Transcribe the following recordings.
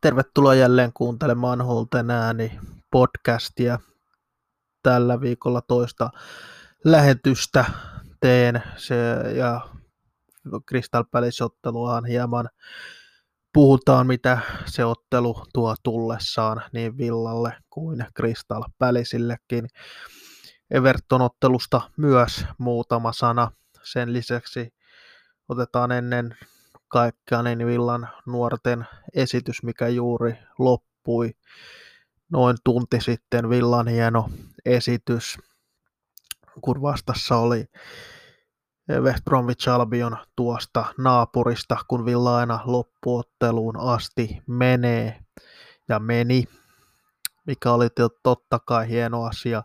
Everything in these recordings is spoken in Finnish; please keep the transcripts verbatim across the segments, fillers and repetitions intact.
Tervetuloa jälleen kuuntelemaan Holten ääni podcastia. Tällä viikolla toista lähetystä teen se, ja Crystal Palace -otteluahan hieman puhutaan, mitä se ottelu tuo tullessaan niin Villalle kuin Crystal Palaceillekin. Everton-ottelusta myös muutama sana. Sen lisäksi otetaan ennen kaikkea niin Villan nuorten esitys, mikä juuri loppui noin tunti sitten. Villan hieno esitys, kun vastassa oli West Bromwich Albion tuosta naapurista, kun Villa aina loppuotteluun asti menee ja meni, mikä oli totta kai hieno asia.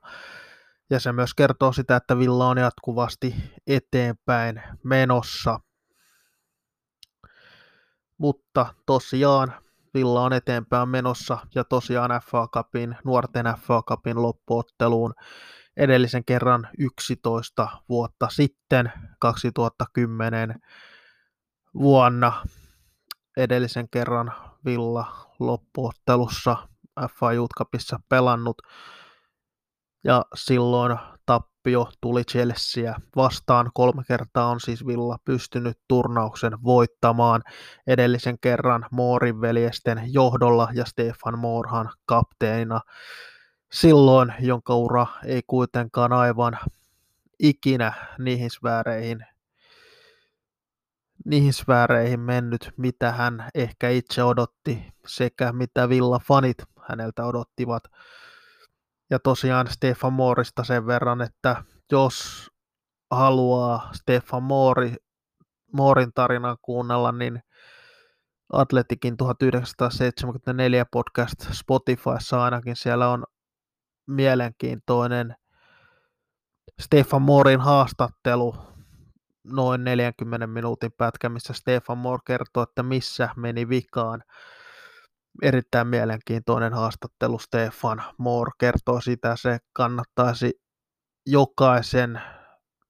Ja se myös kertoo sitä, että Villa on jatkuvasti eteenpäin menossa. Mutta tosiaan Villa on eteenpäin menossa ja tosiaan F A Cupin, nuorten F A Cupin loppuotteluun edellisen kerran yksitoista vuotta sitten, kaksituhattakymmenen vuonna. Edellisen kerran Villa loppuottelussa F A Youth Cupissa pelannut. Ja silloin tappio tuli Chelseaä vastaan. Kolme kertaa on siis Villa pystynyt turnauksen voittamaan. Edellisen kerran Moorin veljesten johdolla ja Stefan Moorehan kapteenina silloin, jonka ura ei kuitenkaan aivan ikinä niihin sfääreihin, niihin sfääreihin mennyt, mitä hän ehkä itse odotti sekä mitä Villa-fanit häneltä odottivat. Ja tosiaan Stefan Mooresta sen verran, että jos haluaa Stefan Moore, Moorin tarinan kuunnella, niin Atletikin tuhatyhdeksänsataaseitsemänkymmentäneljä podcast Spotifyssa ainakin, siellä on mielenkiintoinen Stefan Moorin haastattelu, noin neljänkymmenen minuutin pätkä, missä Stefan Moore kertoo, että missä meni vikaan. Erittäin mielenkiintoinen haastattelu. Stefan Moore kertoo sitä, se kannattaisi jokaisen,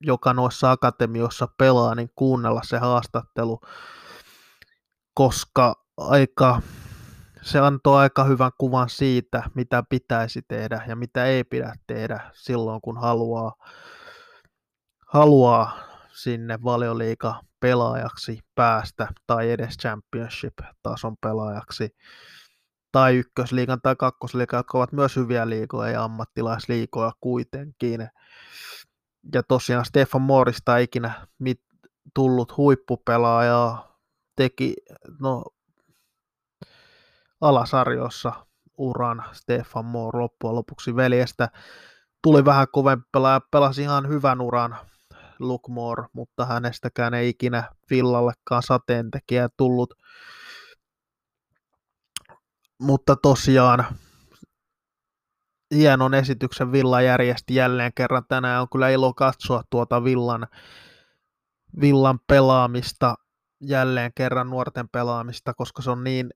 joka noissa akatemioissa pelaa, niin kuunnella se haastattelu, koska aika, se antoi aika hyvän kuvan siitä, mitä pitäisi tehdä ja mitä ei pidä tehdä silloin, kun haluaa, haluaa sinne Valioliiga pelaajaksi päästä tai edes championship-tason pelaajaksi tai ykkösliigan tai kakkosliigan, jotka ovat myös hyviä liigoja ja ammattilaisliigoja kuitenkin. Ja tosiaan Stefan Mooresta ei ikinä mit, tullut huippupelaajaa, teki no, alasarjoissa uran Stefan Moore loppujen lopuksi. Veljestä tuli vähän kovempi pelaaja, pelasi ihan hyvän uran Luke Moore, mutta hänestäkään ei ikinä Villallekaan sateentekijää tullut. Mutta tosiaan hienon esityksen Villa järjesti jälleen kerran. Tänään on kyllä ilo katsoa tuota Villan, Villan pelaamista, jälleen kerran nuorten pelaamista, koska se on niin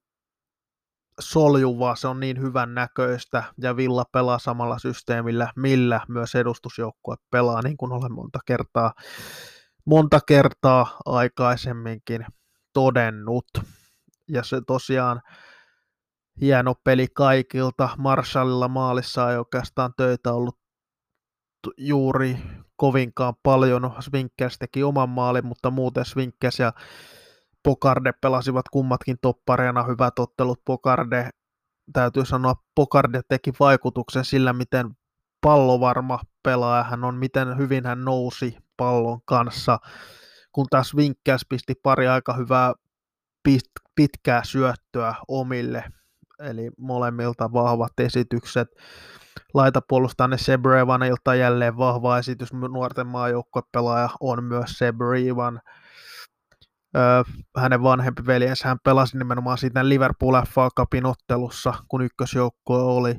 soljuvaa, se on niin hyvän näköistä ja Villa pelaa samalla systeemillä, millä myös edustusjoukkue pelaa, niin kuin olen monta kertaa, monta kertaa aikaisemminkin todennut. Ja se tosiaan hieno peli kaikilta. Marshallilla maalissa ei oikeastaan töitä ollut juuri kovinkaan paljon. Svinkkäs teki oman maalin, mutta muuten Svinkkäs ja Pokarde pelasivat kummatkin toppareina hyvät ottelut. Pokarde, täytyy sanoa, Pokarde teki vaikutuksen sillä, miten pallovarma pelaaja hän on, miten hyvin hän nousi pallon kanssa, kun taas Svinkkäs pisti pari aika hyvää pit- pitkää syöttöä omille, eli molemmilta vahvat esitykset. Laitapuolustajanne Sebrevanilta jälleen vahva esitys, nuorten maajoukkuepelaaja on myös Sebrevan. Hänen vanhempi veljensä, hän pelasi nimenomaan siitä Liverpool F A Cupin ottelussa, kun ykkösjoukkue oli,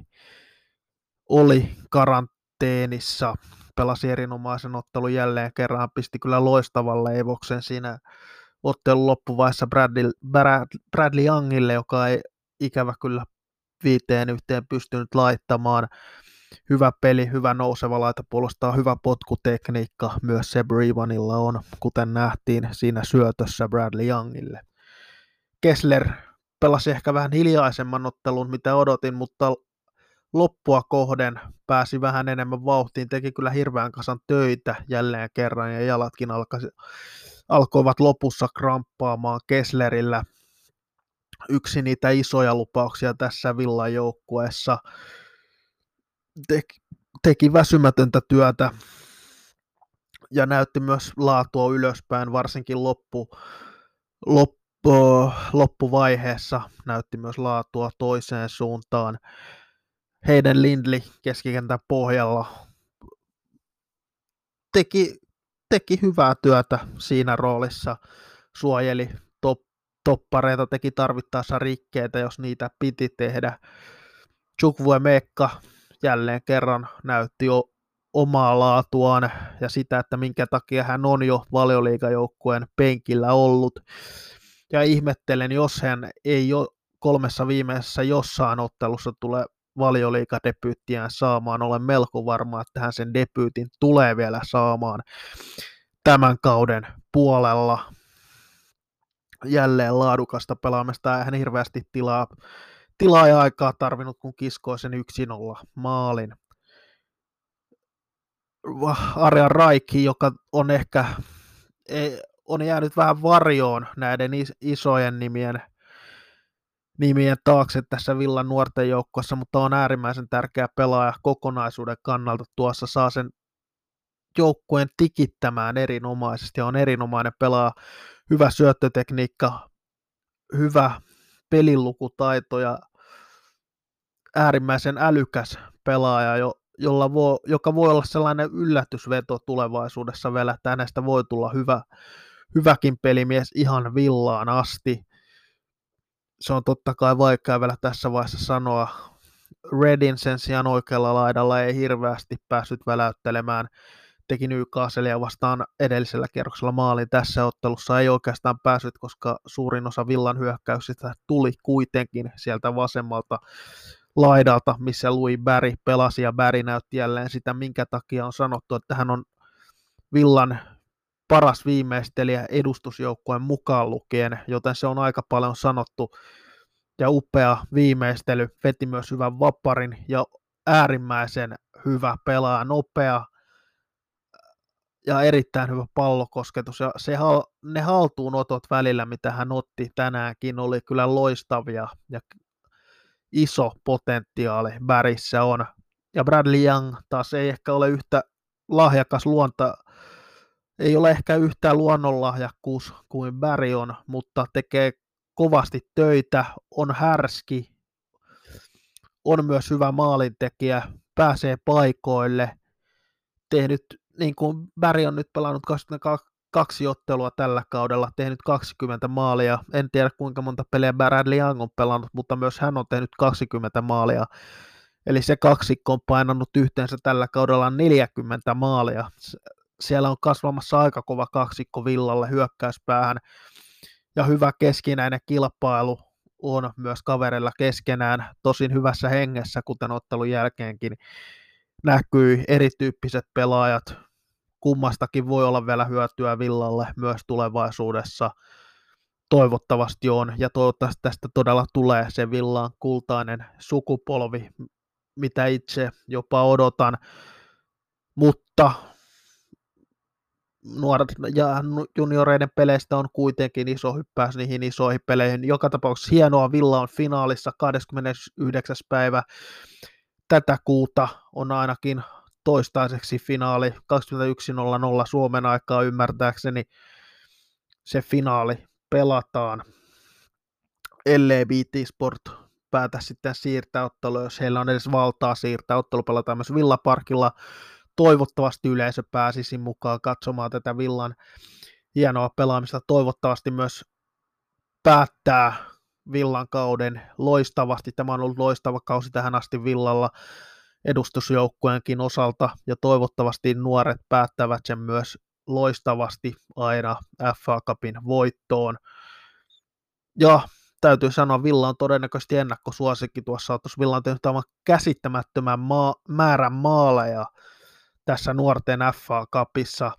oli karanteenissa. Pelasi erinomaisen ottelun jälleen kerran, pisti kyllä loistavan leivoksen siinä ottelun loppuvaiheessa Bradley, Bradley Youngille, joka ei ikävä kyllä viiteen yhteen pystynyt laittamaan. Hyvä peli, hyvä nouseva laitapuolustaja, hyvä potkutekniikka myös Sebrevanilla on, kuten nähtiin siinä syötössä Bradley Youngille. Kessler pelasi ehkä vähän hiljaisemman ottelun, mitä odotin, mutta loppua kohden pääsi vähän enemmän vauhtiin, teki kyllä hirveän kasan töitä jälleen kerran ja jalatkin alkoi, alkoivat lopussa kramppaamaan. Kesslerillä yksi niitä isoja lupauksia tässä Villan joukkueessa. Teki, teki väsymätöntä työtä ja näytti myös laatua ylöspäin, varsinkin loppu, loppu, loppuvaiheessa näytti myös laatua toiseen suuntaan. Heiden Lindley keskikentän pohjalla teki, teki hyvää työtä siinä roolissa, suojeli top, toppareita, teki tarvittaessa rikkeitä, jos niitä piti tehdä. Chukwuemeka jälleen kerran näytti o, omaa laatuaan ja sitä, että minkä takia hän on jo Valioliigajoukkueen penkillä ollut. Ja ihmettelen, jos hän ei jo kolmessa viimeisessä jossain ottelussa tule Valioliigadebyyttiään saamaan. Olen melko varma, että hän sen debyytin tulee vielä saamaan tämän kauden puolella. Jälleen laadukasta pelaamista. Eihän hirveästi tilaa, tilaa ja aikaa tarvinnut, kun kiskoi sen yksi nolla maalin. Arjan Raikki, joka on ehkä on jäänyt vähän varjoon näiden isojen nimien nimien taakse tässä Villan nuorten joukkueessa, mutta on äärimmäisen tärkeä pelaaja kokonaisuuden kannalta tuossa, saa sen joukkueen tikittämään erinomaisesti, on erinomainen pelaaja, hyvä syöttötekniikka, hyvä pelilukutaito ja äärimmäisen älykäs pelaaja, jo, jolla voi, joka voi olla sellainen yllätysveto tulevaisuudessa vielä, että hänestä voi tulla hyvä, hyväkin pelimies ihan Villaan asti. Se on totta kai vaikea vielä tässä vaiheessa sanoa. Redin sen sijaan oikealla laidalla ei hirveästi päässyt väläyttelemään. Teki Newcastlea vastaan edellisellä kierroksella maalin. Tässä ottelussa ei oikeastaan päässyt, koska suurin osa Villan hyökkäyksistä tuli kuitenkin sieltä vasemmalta laidalta, missä Louis Barry pelasi. Ja Barry näytti jälleen sitä, minkä takia on sanottu, että hän on Villan paras viimeistelijä edustusjoukkueen mukaan lukien, joten se on aika paljon sanottu. Ja upea viimeistely, veti myös hyvän vaparin ja äärimmäisen hyvä pelaa, nopea ja erittäin hyvä pallokosketus. Ja se, ne haltuunotot välillä, mitä hän otti tänäänkin, oli kyllä loistavia ja iso potentiaali Barryssä on. Ja Bradley Young taas ei ehkä ole yhtä lahjakas luonta, Ei ole ehkä yhtään luonnonlahjakkuus kuin Barry on, mutta tekee kovasti töitä, on härski, on myös hyvä maalintekijä, pääsee paikoille. Tehnyt, niin kuin Barry on nyt pelannut kaksikymmentäkaksi ottelua tällä kaudella, tehnyt kaksikymmentä maalia. En tiedä kuinka monta peliä Bradley Young on pelannut, mutta myös hän on tehnyt kaksikymmentä maalia. Eli se kaksikko on painanut yhteensä tällä kaudella neljäkymmentä maalia. Siellä on kasvamassa aika kova kaksikko Villalle hyökkäyspäähän, ja hyvä keskinäinen kilpailu on myös kavereilla keskenään, tosin hyvässä hengessä, kuten ottelun jälkeenkin näkyy. Erityyppiset pelaajat, kummastakin voi olla vielä hyötyä Villalle myös tulevaisuudessa, toivottavasti on, ja toivottavasti tästä todella tulee se Villan kultainen sukupolvi, mitä itse jopa odotan, mutta nuoret ja junioreiden peleistä on kuitenkin iso hyppäys niihin isoihin peleihin. Joka tapauksessa hienoa, Villa on finaalissa kahdeskymmenesyhdeksäs päivä tätä kuuta, on ainakin toistaiseksi finaali kaksikymmentäyksi nolla nolla Suomen aikaa ymmärtääkseni. Se finaali pelataan, ellei B T Sport päätä sitten siirtää ottelu, jos heillä on edes valtaa siirtää ottelu, pelataan myös Villa Parkilla. Toivottavasti yleisö pääsisi mukaan katsomaan tätä Villan hienoa pelaamista. Toivottavasti myös päättää Villan kauden loistavasti. Tämä on ollut loistava kausi tähän asti Villalla edustusjoukkueenkin osalta. Ja toivottavasti nuoret päättävät sen myös loistavasti aina F A Cupin voittoon. Ja täytyy sanoa, Villa on todennäköisesti ennakkosuosikki tuossa otossa. Villa on tehnyt aivan käsittämättömän maa- määrän maaleja tässä nuorten F A Cupissa.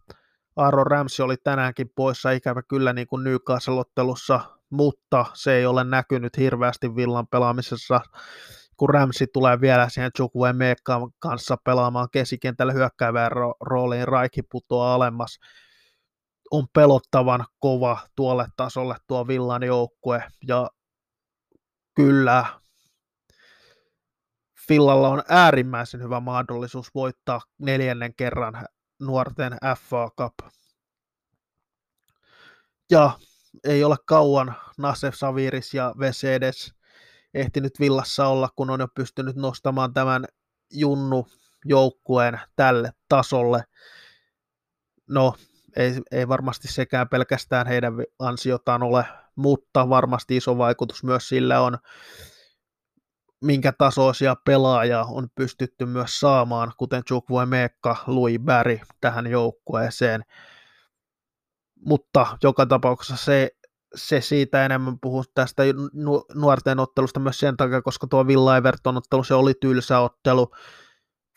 Arjan Ramsey oli tänäänkin poissa, ikävä kyllä, niin kuin Newcastle-ottelussa mutta se ei ole näkynyt hirveästi Villan pelaamisessa, kun Ramsey tulee vielä siihen Chukwuemekan kanssa pelaamaan keskikentällä hyökkäävään rooliin, Raikki putoaa alemmas. On pelottavan kova tuolle tasolle tuo Villan joukkue, ja kyllä Villalla on äärimmäisen hyvä mahdollisuus voittaa neljännen kerran nuorten F A Cup. Ja ei ole kauan Nassef Saviris ja Vesedes ehtinyt Villassa olla, kun on jo pystynyt nostamaan tämän junnujoukkueen tälle tasolle. No, ei, ei varmasti sekään pelkästään heidän ansiotaan ole, mutta varmasti iso vaikutus myös sillä on, minkä tasoisia pelaajia on pystytty myös saamaan, kuten Chukwuemeka, Louis Barry tähän joukkueeseen. Mutta joka tapauksessa se, se siitä enemmän puhuu tästä nu- nuorten ottelusta myös sen takia, koska tuo Villa Everton ottelu, se oli tylsä ottelu.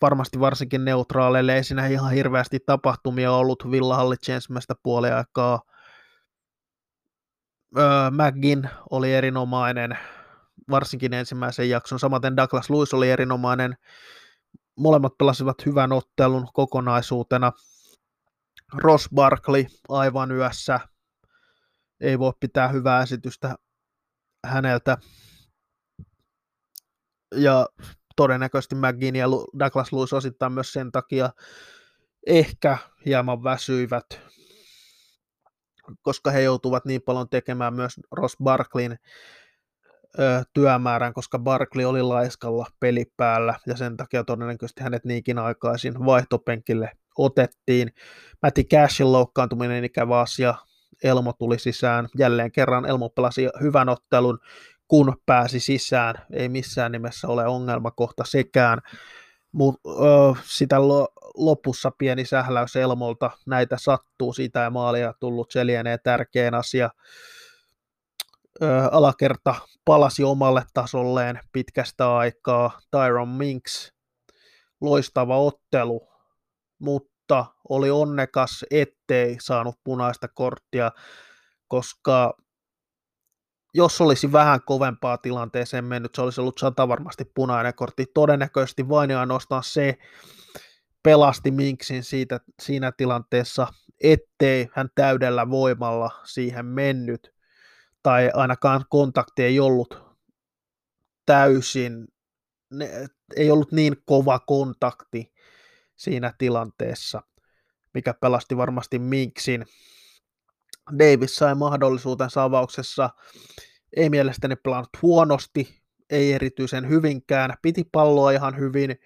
Varmasti varsinkin neutraaleille ei siinä ihan hirveästi tapahtumia ollut. Villa hallitsi ensimmäistä puoliaikaa. Öö, McGinn oli erinomainen, varsinkin ensimmäisen jakson. Samaten Douglas Luiz oli erinomainen. Molemmat pelasivat hyvän ottelun kokonaisuutena. Ross Barkley aivan yössä. Ei voi pitää hyvää esitystä häneltä. Ja todennäköisesti McGinn ja Douglas Luiz osittain myös sen takia ehkä hieman väsyivät, koska he joutuvat niin paljon tekemään myös Ross Barkleyn ö, työmäärän, koska Barkley oli laiskalla pelipäällä ja sen takia todennäköisesti hänet niinkin aikaisin vaihtopenkille otettiin. Matti Cashin loukkaantuminen ikävä asia. Elmo tuli sisään. Jälleen kerran Elmo pelasi hyvän ottelun, kun pääsi sisään. Ei missään nimessä ole ongelmakohta sekään. Mut, ö, sitä lo, lopussa pieni sähläys Elmolta. Näitä sattuu, siitä ja maalia tullut. Se lienee tärkein asia. Ö, alakerta palasi omalle tasolleen pitkästä aikaa. Tyrone Mings, loistava ottelu, mutta oli onnekas, ettei saanut punaista korttia, koska jos olisi vähän kovempaa tilanteeseen mennyt, se olisi ollut sata varmasti punainen kortti. Todennäköisesti vain ja ainoastaan se pelasti Minksin siitä, siinä tilanteessa, ettei hän täydellä voimalla siihen mennyt, tai ainakaan kontakti ei ollut täysin, ne, ei ollut niin kova kontakti siinä tilanteessa, mikä pelasti varmasti Minksin. Davis sai mahdollisuutensa avauksessa, ei mielestäni pelannut huonosti, ei erityisen hyvinkään, piti palloa ihan hyvin,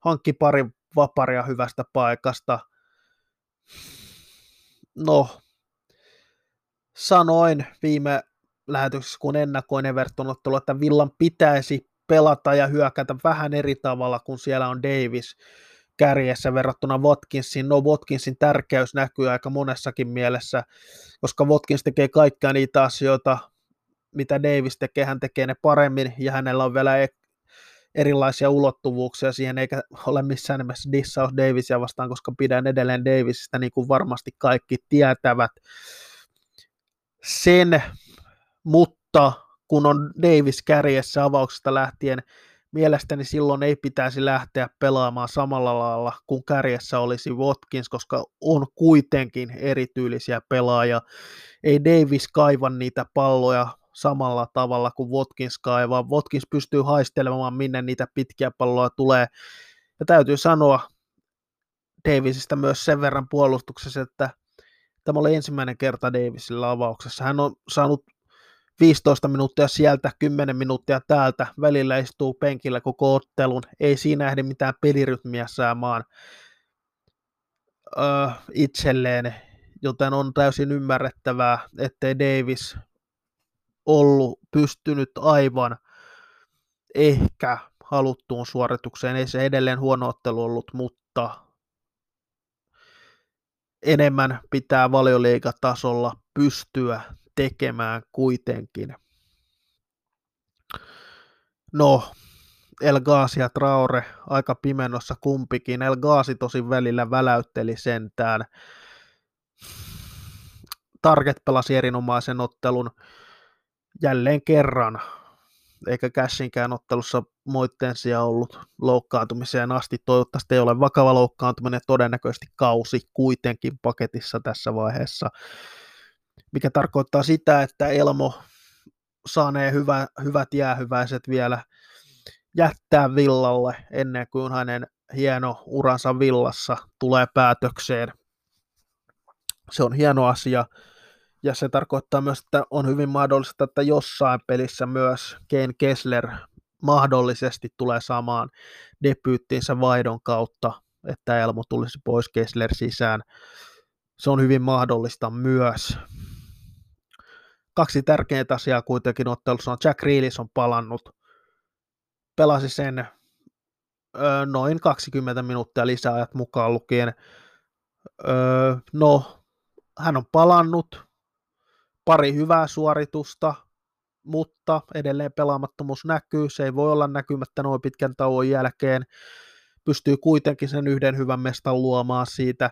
hankki pari vaparia hyvästä paikasta. No, sanoin viime lähetyksessä, kun ennakoin Everton-ottelua, että Villan pitäisi pelata ja hyökätä vähän eri tavalla, kun siellä on Davis kärjessä verrattuna Watkinsiin. No, Watkinsin tärkeys näkyy aika monessakin mielessä, koska Watkins tekee kaikkia niitä asioita, mitä Davis tekee, hän tekee ne paremmin, ja hänellä on vielä erilaisia ulottuvuuksia siihen, eikä ole missään nimessä dissaus Davisia vastaan, koska pidän edelleen Davisista, niin kuin varmasti kaikki tietävät sen, mutta kun on Davis kärjessä avauksesta lähtien, mielestäni silloin ei pitäisi lähteä pelaamaan samalla lailla, kun kärjessä olisi Watkins, koska on kuitenkin erityylisiä pelaajia. Ei Davis kaiva niitä palloja samalla tavalla kuin Watkins kaivaa. Watkins pystyy haistelemaan, minne niitä pitkiä palloja tulee. Ja täytyy sanoa Davisista myös sen verran puolustuksessa, että tämä oli ensimmäinen kerta Davisilla avauksessa. Hän on saanut viisitoista minuuttia sieltä, kymmenen minuuttia täältä, välillä istuu penkillä koko ottelun, ei siinä ehdi mitään pelirytmiä saamaan öö, itselleen, joten on täysin ymmärrettävää, ettei Davis ollut pystynyt aivan ehkä haluttuun suoritukseen, ei se edelleen huono ottelu ollut, mutta enemmän pitää valioliigatasolla pystyä tekemään kuitenkin. No, El Ghazi ja Traoré aika pimennossa kumpikin. El Ghazi tosin välillä väläytteli sentään. Targett pelasi erinomaisen ottelun. jälleen kerran, eikä Cashinkään ottelussa moitteen sijaan ollut loukkaantumiseen asti. Toivottavasti ei ole vakava loukkaantuminen, todennäköisesti kausi kuitenkin paketissa tässä vaiheessa, mikä tarkoittaa sitä, että Elmo saanee hyvä, hyvät jäähyväiset vielä jättää villalle ennen kuin hänen hieno uransa villassa tulee päätökseen. Se on hieno asia. Ja se tarkoittaa myös, että on hyvin mahdollista, että jossain pelissä myös Kane Kessler mahdollisesti tulee saamaan debyyttinsä vaihdon kautta, että Elmo tulisi pois Kessler sisään. Se on hyvin mahdollista myös. Kaksi tärkeintä asiaa kuitenkin ottelussa on, Jack Grealish on palannut. Pelasi sen ö, noin kaksikymmentä minuuttia lisäajat mukaan lukien. Ö, no, hän on palannut. Pari hyvää suoritusta, mutta edelleen pelaamattomuus näkyy. Se ei voi olla näkymättä noin pitkän tauon jälkeen. Pystyy kuitenkin sen yhden hyvän mestan luomaan siitä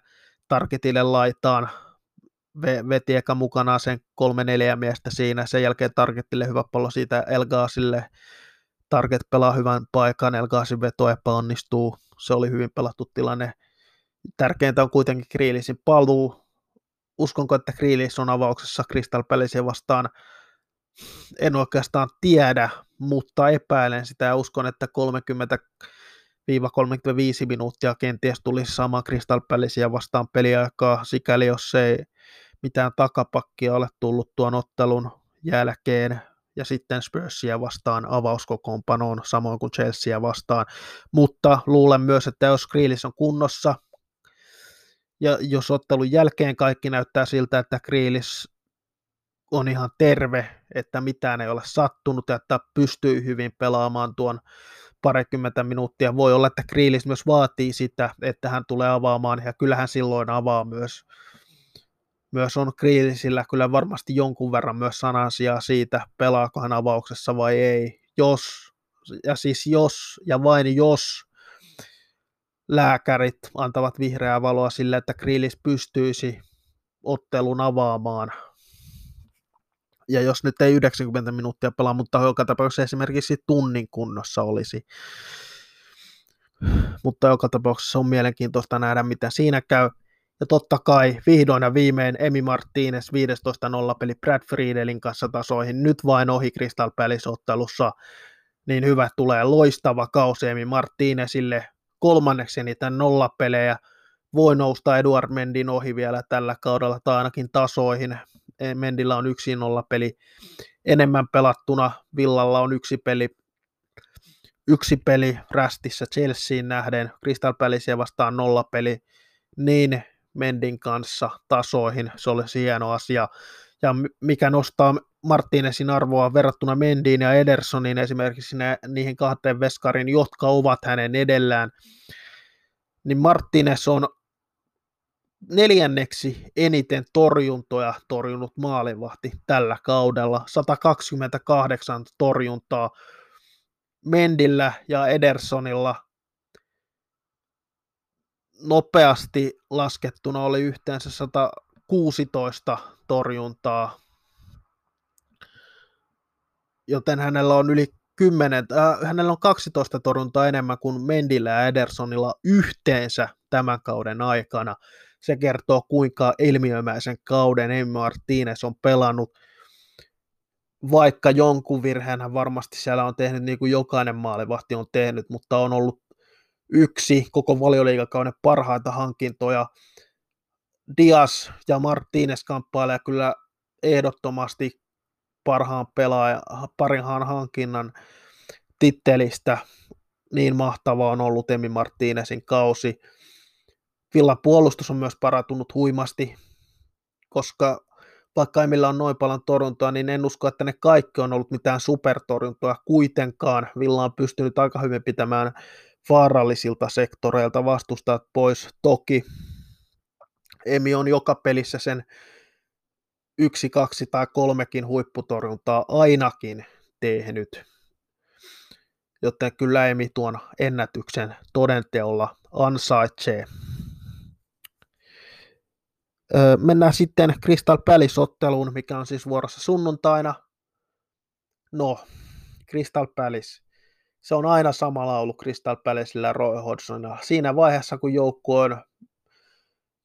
Targettille laitaan. Veti eka mukana sen kolme neljä miestä siinä. Sen jälkeen Targettille hyvä pallo siitä El Ghazille. Targett pelaa hyvän paikan, El Ghazin veto epäonnistuu. Se oli hyvin pelattu tilanne. Tärkeintä on kuitenkin Kriilisin paluu. Uskonko, että Kriilis on avauksessa Crystal Palacea vastaan? En oikeastaan tiedä, mutta epäilen sitä ja uskon, että kolmekymmentä–kolmekymmentäviisi minuuttia kenties tulisi saamaan Crystal Palacea vastaan peliaikaa, sikäli jos ei mitään takapakkia ole tullut tuon ottelun jälkeen, ja sitten Spursia vastaan avauskokoonpanoon, samoin kuin Chelsea vastaan. Mutta luulen myös, että jos Kriilis on kunnossa, ja jos ottelun jälkeen kaikki näyttää siltä, että Grealish on ihan terve, että mitään ei ole sattunut ja että pystyy hyvin pelaamaan tuon parikymmentä minuuttia. Voi olla, että Grealish myös vaatii sitä, että hän tulee avaamaan ja kyllähän silloin avaa myös. Myös on Grealishillä kyllä varmasti jonkun verran myös sanansia siitä, pelaako hän avauksessa vai ei. Jos, ja siis jos ja vain jos lääkärit antavat vihreää valoa sille, että Kriilis pystyisi ottelun avaamaan. Ja jos nyt ei yhdeksänkymmentä minuuttia pelaa, mutta joka tapauksessa esimerkiksi tunnin kunnossa olisi. Mutta joka tapauksessa on mielenkiintoista nähdä, mitä siinä käy. Ja totta kai vihdoin ja viimein Emi Martinez viisitoista–nolla peli Brad Friedelin kanssa tasoihin. Nyt vain ohi Crystal Palace-ottelussa. Niin hyvä tulee loistava kausi Emi Martinezille. Kolmanneksi niitä nollapelejä, voi nousta Édouard Mendyn ohi vielä tällä kaudella, tai ainakin tasoihin. Mendyllä on yksi nollapeli enemmän pelattuna, Villalla on yksi peli, yksi peli rästissä Chelseain nähden, Crystal Palacea vastaan nollapeli, niin Mendyn kanssa tasoihin, se olisi hieno asia. Ja mikä nostaa Martinezin arvoa verrattuna Mendiin ja Edersoniin esimerkiksi ne, niihin kahteen veskarin, jotka ovat hänen edellään, niin Martinez on neljänneksi eniten torjuntoja torjunut maalivahti tällä kaudella. sata kaksikymmentäkahdeksan torjuntaa Mendillä ja Edersonilla. Nopeasti laskettuna oli yhteensä sata kuusitoista torjuntaa, joten hänellä on yli kymmenen, äh, hänellä on kaksitoista torjuntaa enemmän kuin Mendillä ja Edersonilla yhteensä tämän kauden aikana. Se kertoo, kuinka ilmiömäisen kauden Emi Martinez on pelannut, vaikka jonkun virheen hän varmasti siellä on tehnyt, niin kuin jokainen maalivahti on tehnyt, mutta on ollut yksi koko Valioliigakauden parhaita hankintoja. Diaz ja Martinez kamppailee kyllä ehdottomasti parhaan pelaajan, parhaan hankinnan tittelistä. Niin mahtava on ollut Emi Martinezin kausi. Villan puolustus on myös parantunut huimasti, koska vaikka Emillä on noin paljon torjuntoa, niin en usko, että ne kaikki on ollut mitään supertorjuntoa kuitenkaan. Villa on pystynyt aika hyvin pitämään vaarallisilta sektoreilta vastustajat pois. Toki Emi on joka pelissä sen yksi, kaksi tai kolmekin huipputorjuntaa ainakin tehnyt, joten kyllä Emi tuon ennätyksen todenteolla ansaitsee. Öö, mennään sitten Crystal Palace-otteluun, mikä on siis vuorossa sunnuntaina. No, Crystal Palace. Se on aina samalla ollut Crystal Palacella Roy Hodgsonilla. Siinä vaiheessa, kun joukkue on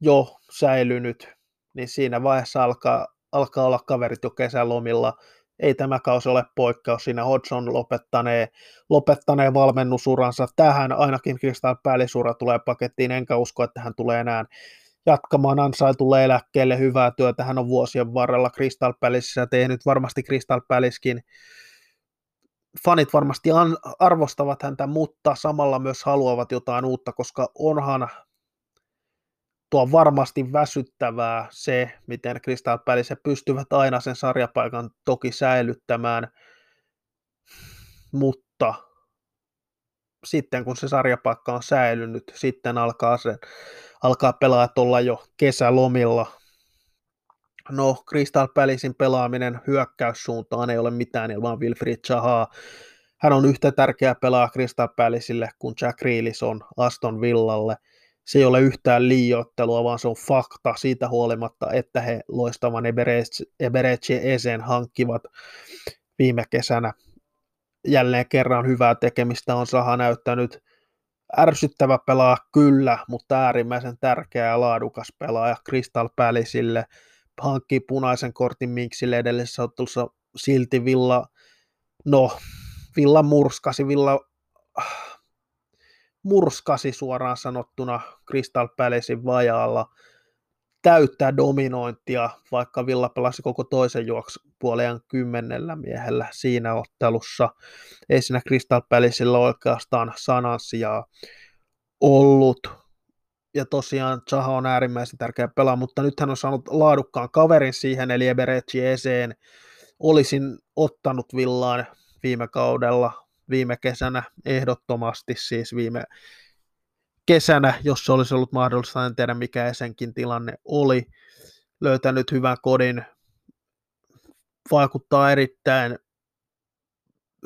jo säilynyt, niin siinä vaiheessa alkaa, alkaa olla kaverit jo kesälomilla. Ei tämä kausi ole poikkeus. Siinä Hodgson lopettanee, lopettanee valmennusuransa. Tähän ainakin Crystal Palace-ura tulee pakettiin. Enkä usko, että hän tulee enää jatkamaan ansaitulle eläkkeelle hyvää työtä. Hän on vuosien varrella Crystal Palacessa tehnyt, varmasti Crystal Palacekin. Fanit varmasti arvostavat häntä, mutta samalla myös haluavat jotain uutta, koska onhan tuo varmasti väsyttävää se, miten Crystal Palace pystyvät aina sen sarjapaikan toki säilyttämään, mutta sitten kun se sarjapaikka on säilynyt, sitten alkaa, sen, alkaa pelaajat olla jo kesälomilla. No, Crystal Palacen pelaaminen hyökkäyssuuntaan ei ole mitään ilman Wilfried Zahaa. Hän on yhtä tärkeä pelaaja Crystal Palacelle kuin Jack Grealish on Aston Villalle. Se ei ole yhtään liioittelua, vaan se on fakta siitä huolimatta, että he loistavan Eberechi Ezen hankkivat viime kesänä. Jälleen kerran hyvää tekemistä on Zaha näyttänyt. Ärsyttävä pelaaja kyllä, mutta äärimmäisen tärkeä ja laadukas pelaaja Crystal Palacelle. Hankkii punaisen kortin minksille edellisessä ottelussa, silti Villa, no, Villa murskasi, Villa murskasi suoraan sanottuna Crystal Palacen vajaalla, täyttää dominointia, vaikka Villa pelasi koko toisen juoksupuolen kymmenellä miehellä siinä ottelussa. Ei siinä Crystal Palacella oikeastaan sanansijaa ollut. Ja tosiaan Zaha on äärimmäisen tärkeä pelaa, mutta nyt hän on saanut laadukkaan kaverin siihen, eli Eberechi Ezeen. Olisin ottanut Villaan viime kaudella, viime kesänä, ehdottomasti siis viime kesänä, jos se olisi ollut mahdollista, en tiedä mikä Ezenkin tilanne oli. Löytänyt hyvän kodin, vaikuttaa erittäin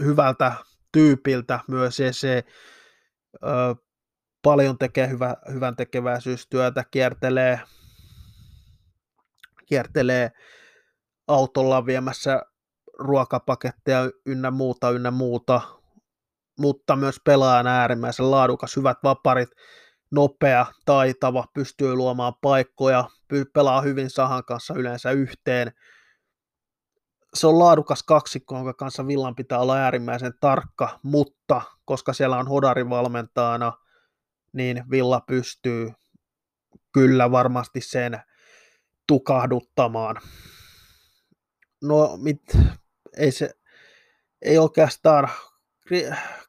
hyvältä tyypiltä myös Eze. Paljon tekee hyvä, hyvän tekeväisyystyötä, kiertelee, kiertelee autolla viemässä ruokapaketteja ynnä muuta, ynnä muuta, mutta myös pelaajana äärimmäisen laadukas, hyvät vaparit, nopea, taitava, pystyy luomaan paikkoja, pelaa hyvin Zahan kanssa yleensä yhteen. Se on laadukas kaksikko, jonka kanssa Villan pitää olla äärimmäisen tarkka, mutta koska siellä on Hodari valmentajana, niin Villa pystyy kyllä varmasti sen tukahduttamaan. No, mit, ei, se, ei oikeastaan,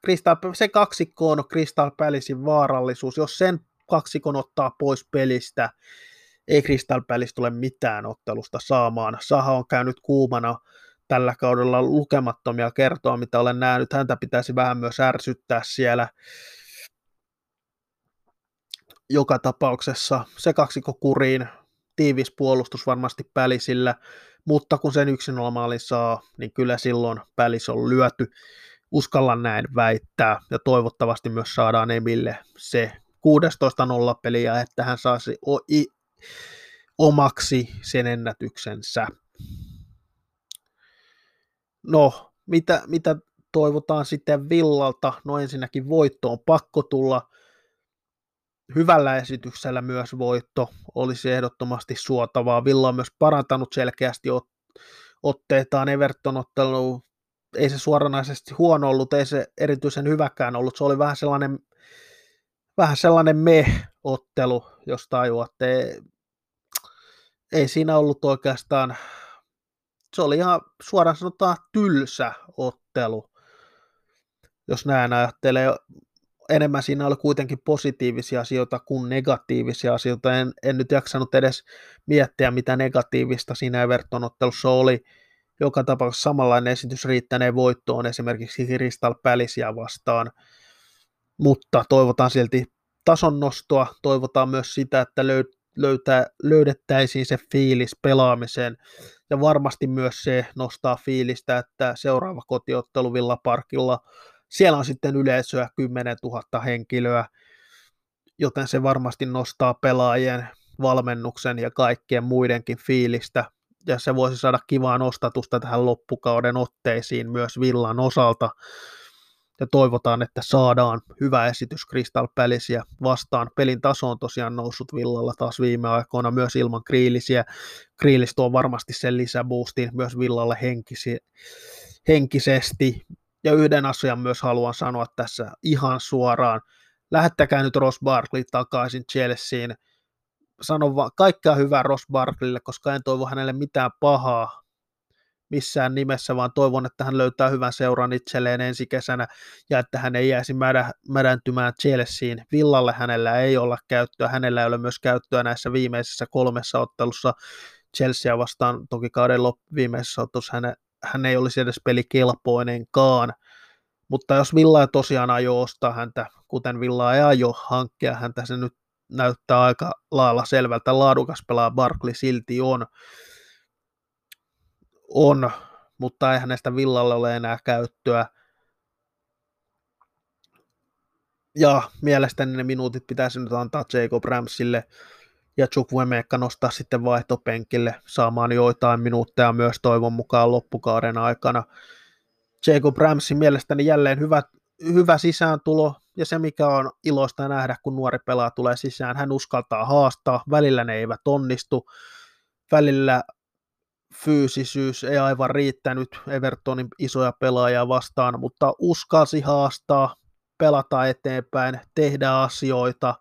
Crystal, se kaksikko on Crystal Palacen vaarallisuus. Jos sen kaksikon ottaa pois pelistä, ei Crystal Palace tule mitään ottelusta saamaan. Zaha on käynyt kuumana tällä kaudella lukemattomia kertoja, mitä olen nähnyt. Häntä pitäisi vähän myös ärsyttää siellä. Joka tapauksessa se kaksikko kuriin, tiivis puolustus varmasti Palicella, mutta kun sen yksin maali saa, niin kyllä silloin Palace on lyöty. Uskallan näin väittää, ja toivottavasti myös saadaan Emille se kuusitoista nolla peliä, että hän saisi o- omaksi sen ennätyksensä. No, mitä, mitä toivotaan sitten Villalta? No ensinnäkin voitto on pakko tulla. Hyvällä esityksellä myös voitto olisi ehdottomasti suotavaa. Villa on myös parantanut selkeästi otteitaan Everton-otteluun. Ei se suoranaisesti huono ollut, ei se erityisen hyväkään ollut. Se oli vähän sellainen, vähän sellainen me-ottelu, jos tajuatte. Ei, ei siinä ollut oikeastaan, se oli ihan suoraan sanotaan tylsä ottelu, jos näin ajattelee. Enemmän siinä oli kuitenkin positiivisia asioita kuin negatiivisia asioita. En, en nyt jaksanut edes miettiä, mitä negatiivista siinä Everton-ottelussa oli. Joka tapauksessa samanlainen esitys riittänee voittoon esimerkiksi Crystal Palacea vastaan. Mutta toivotaan silti tason nostoa. Toivotaan myös sitä, että löy- löytää, löydettäisiin se fiilis pelaamiseen. Ja varmasti myös se nostaa fiilistä, että seuraava kotiottelu Villa Parkilla. Siellä on sitten yleisöä kymmenen tuhatta henkilöä, joten se varmasti nostaa pelaajien, valmennuksen ja kaikkien muidenkin fiilistä. ja se voisi saada kivaa nostatusta tähän loppukauden otteisiin myös Villan osalta. Ja toivotaan, että saadaan hyvä esitys Crystal Palacea vastaan. Pelin taso on tosiaan noussut Villalla taas viime aikoina myös ilman Kriilisiä. Kriilis tuo varmasti sen lisäboostin myös Villalle henkisi, henkisesti. Ja yhden asian myös haluan sanoa tässä ihan suoraan. Lähettäkää nyt Ross Barkley takaisin Chelseain. Sanon vaan kaikkea hyvää Ross Barkleylle, koska en toivo hänelle mitään pahaa missään nimessä, vaan toivon, että hän löytää hyvän seuran itselleen ensi kesänä ja että hän ei jäisi mädä, mädäntymään Chelseain. Villalle hänellä ei ole käyttöä, hänellä ei ole myös käyttöä näissä viimeisissä kolmessa ottelussa Chelsea vastaan. Toki kauden loppu viimeisessä ottelussa hän, hän ei olisi edes pelikelpoinenkaan, mutta jos Villa ei tosiaan aio ostaa häntä, kuten Villa ei aio hankkia häntä, se nyt näyttää aika lailla selvältä. Laadukas pelaa Barkley silti on. On, mutta eihän näistä Villalle ole enää käyttöä. Ja mielestäni ne minuutit pitäisi nyt antaa Jacob Ramseylle ja Chukwuemeka nostaa sitten vaihtopenkille saamaan joitain minuutteja myös toivon mukaan loppukauden aikana. Jacob Ramsey mielestäni jälleen hyvä, hyvä sisääntulo ja se mikä on iloista nähdä kun nuori pelaaja tulee sisään, hän uskaltaa haastaa, välillä ne eivät onnistu, välillä fyysisyys ei aivan riittänyt Evertonin isoja pelaajia vastaan, mutta uskalsi haastaa, pelata eteenpäin, tehdä asioita,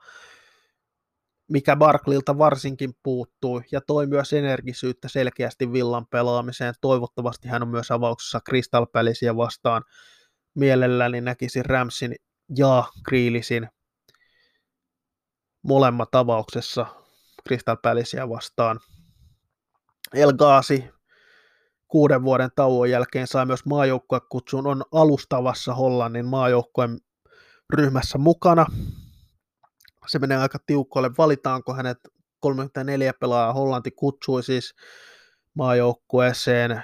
mikä Barkleylta varsinkin puuttui, ja toi myös energisyyttä selkeästi Villan pelaamiseen. Toivottavasti hän on myös avauksessa Crystal Palacea vastaan. Mielelläni näkisin Ramsin ja Grealishin molemmat avauksessa Crystal Palacea vastaan. El Ghazi kuuden vuoden tauon jälkeen sai myös maajoukkuekutsun, on alustavassa Hollannin maajoukkueen ryhmässä mukana. Se menee aika tiukoille, valitaanko hänet, kolmekymmentäneljä pelaajaa Hollanti kutsui siis maajoukkueeseen.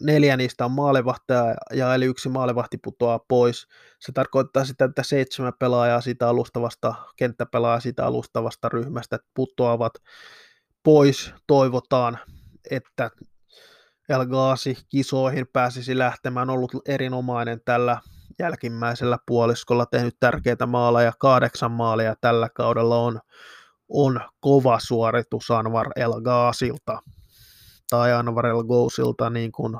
Neljä niistä on maalivahtia ja eli yksi maalivahti putoaa pois. Se tarkoittaa sitä, että seitsemän pelaajaa sitä alustavasta, kenttäpelaajaa sitä alustavasta ryhmästä putoavat pois. Toivotaan, että El Ghazi kisoihin pääsisi lähtemään. Ollut erinomainen tällä jälkimmäisellä puoliskolla, tehnyt tärkeitä maaleja, kahdeksan maalia tällä kaudella on, on kova suoritus Anwar El Ghazilta tai Anwar El Ghazilta niin kuin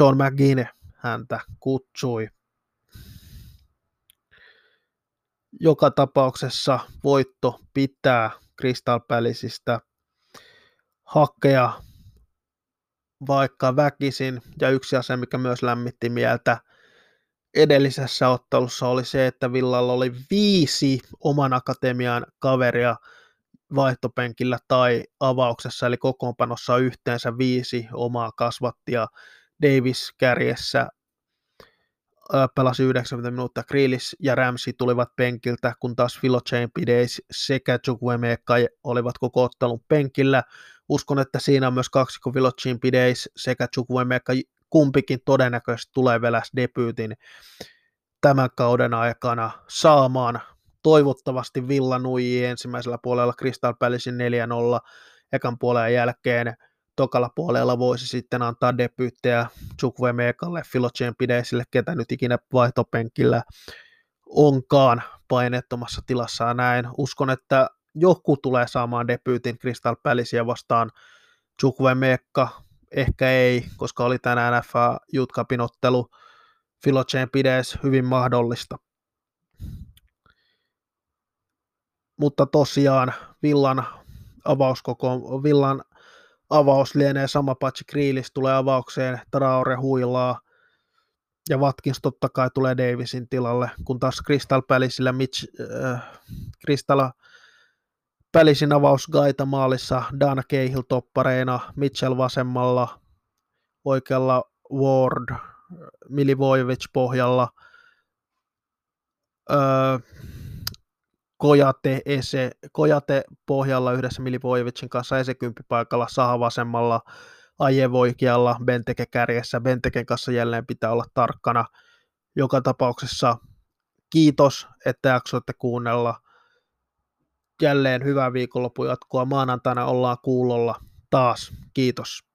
John McGinn häntä kutsui. Joka tapauksessa voitto pitää Crystal Palacesta hakea vaikka väkisin, ja yksi asia, mikä myös lämmitti mieltä edellisessä ottelussa oli se, että Villalla oli viisi oman akatemian kaveria vaihtopenkillä tai avauksessa, eli kokoonpanossa yhteensä viisi omaa kasvattia. Davis kärjessä pelasi yhdeksänkymmentä minuuttia, Kriilis ja Ramsey tulivat penkiltä, kun taas Vilocheen pideis sekä Chukwuemeka olivat koko ottelun penkillä. Uskon, että siinä on myös kaksikko Vilocheen pideis sekä Chukwuemeka, kumpikin todennäköisesti tulee vielä debyytin tämän kauden aikana saamaan. Toivottavasti Villa nuijii ensimmäisellä puolella Crystal Palacen neljä nolla ekan puolen jälkeen. Tokalla puolella voisi sitten antaa debyyttejä Chukwuemekalle, Vilocheen pideisille, ketä nyt ikinä vaihtopenkillä onkaan painettomassa tilassa. Näin uskon, että joku tulee saamaan debyytin Crystal Palacea vastaan. Chukwuemeka ehkä ei, koska oli tänään F A Youth Cupin ottelu. Vilocheen pideis hyvin mahdollista. Mutta tosiaan Villan avauskoko Villan avaus lienee sama, patsi Grealish tulee avaukseen, Traoré huilaa ja Watkins totta kai tulee Davisin tilalle, kun taas Crystal Palacella Mitch, äh, Crystal Palacen avaus Gaita maalissa, Dan Cahill toppareina, Mitchell vasemmalla, oikealla Ward, Milivojevic pohjalla, äh, Kojate, Eze, Kojate pohjalla yhdessä Milivojevicin kanssa, Eze kymppipaikalla, Zaha vasemmalla, Ajevoikialla, Benteke kärjessä. Benteken kanssa jälleen pitää olla tarkkana. Joka tapauksessa kiitos, että jaksoitte kuunnella. Jälleen hyvää viikonlopun jatkoa. Maanantaina ollaan kuulolla. taas. Kiitos.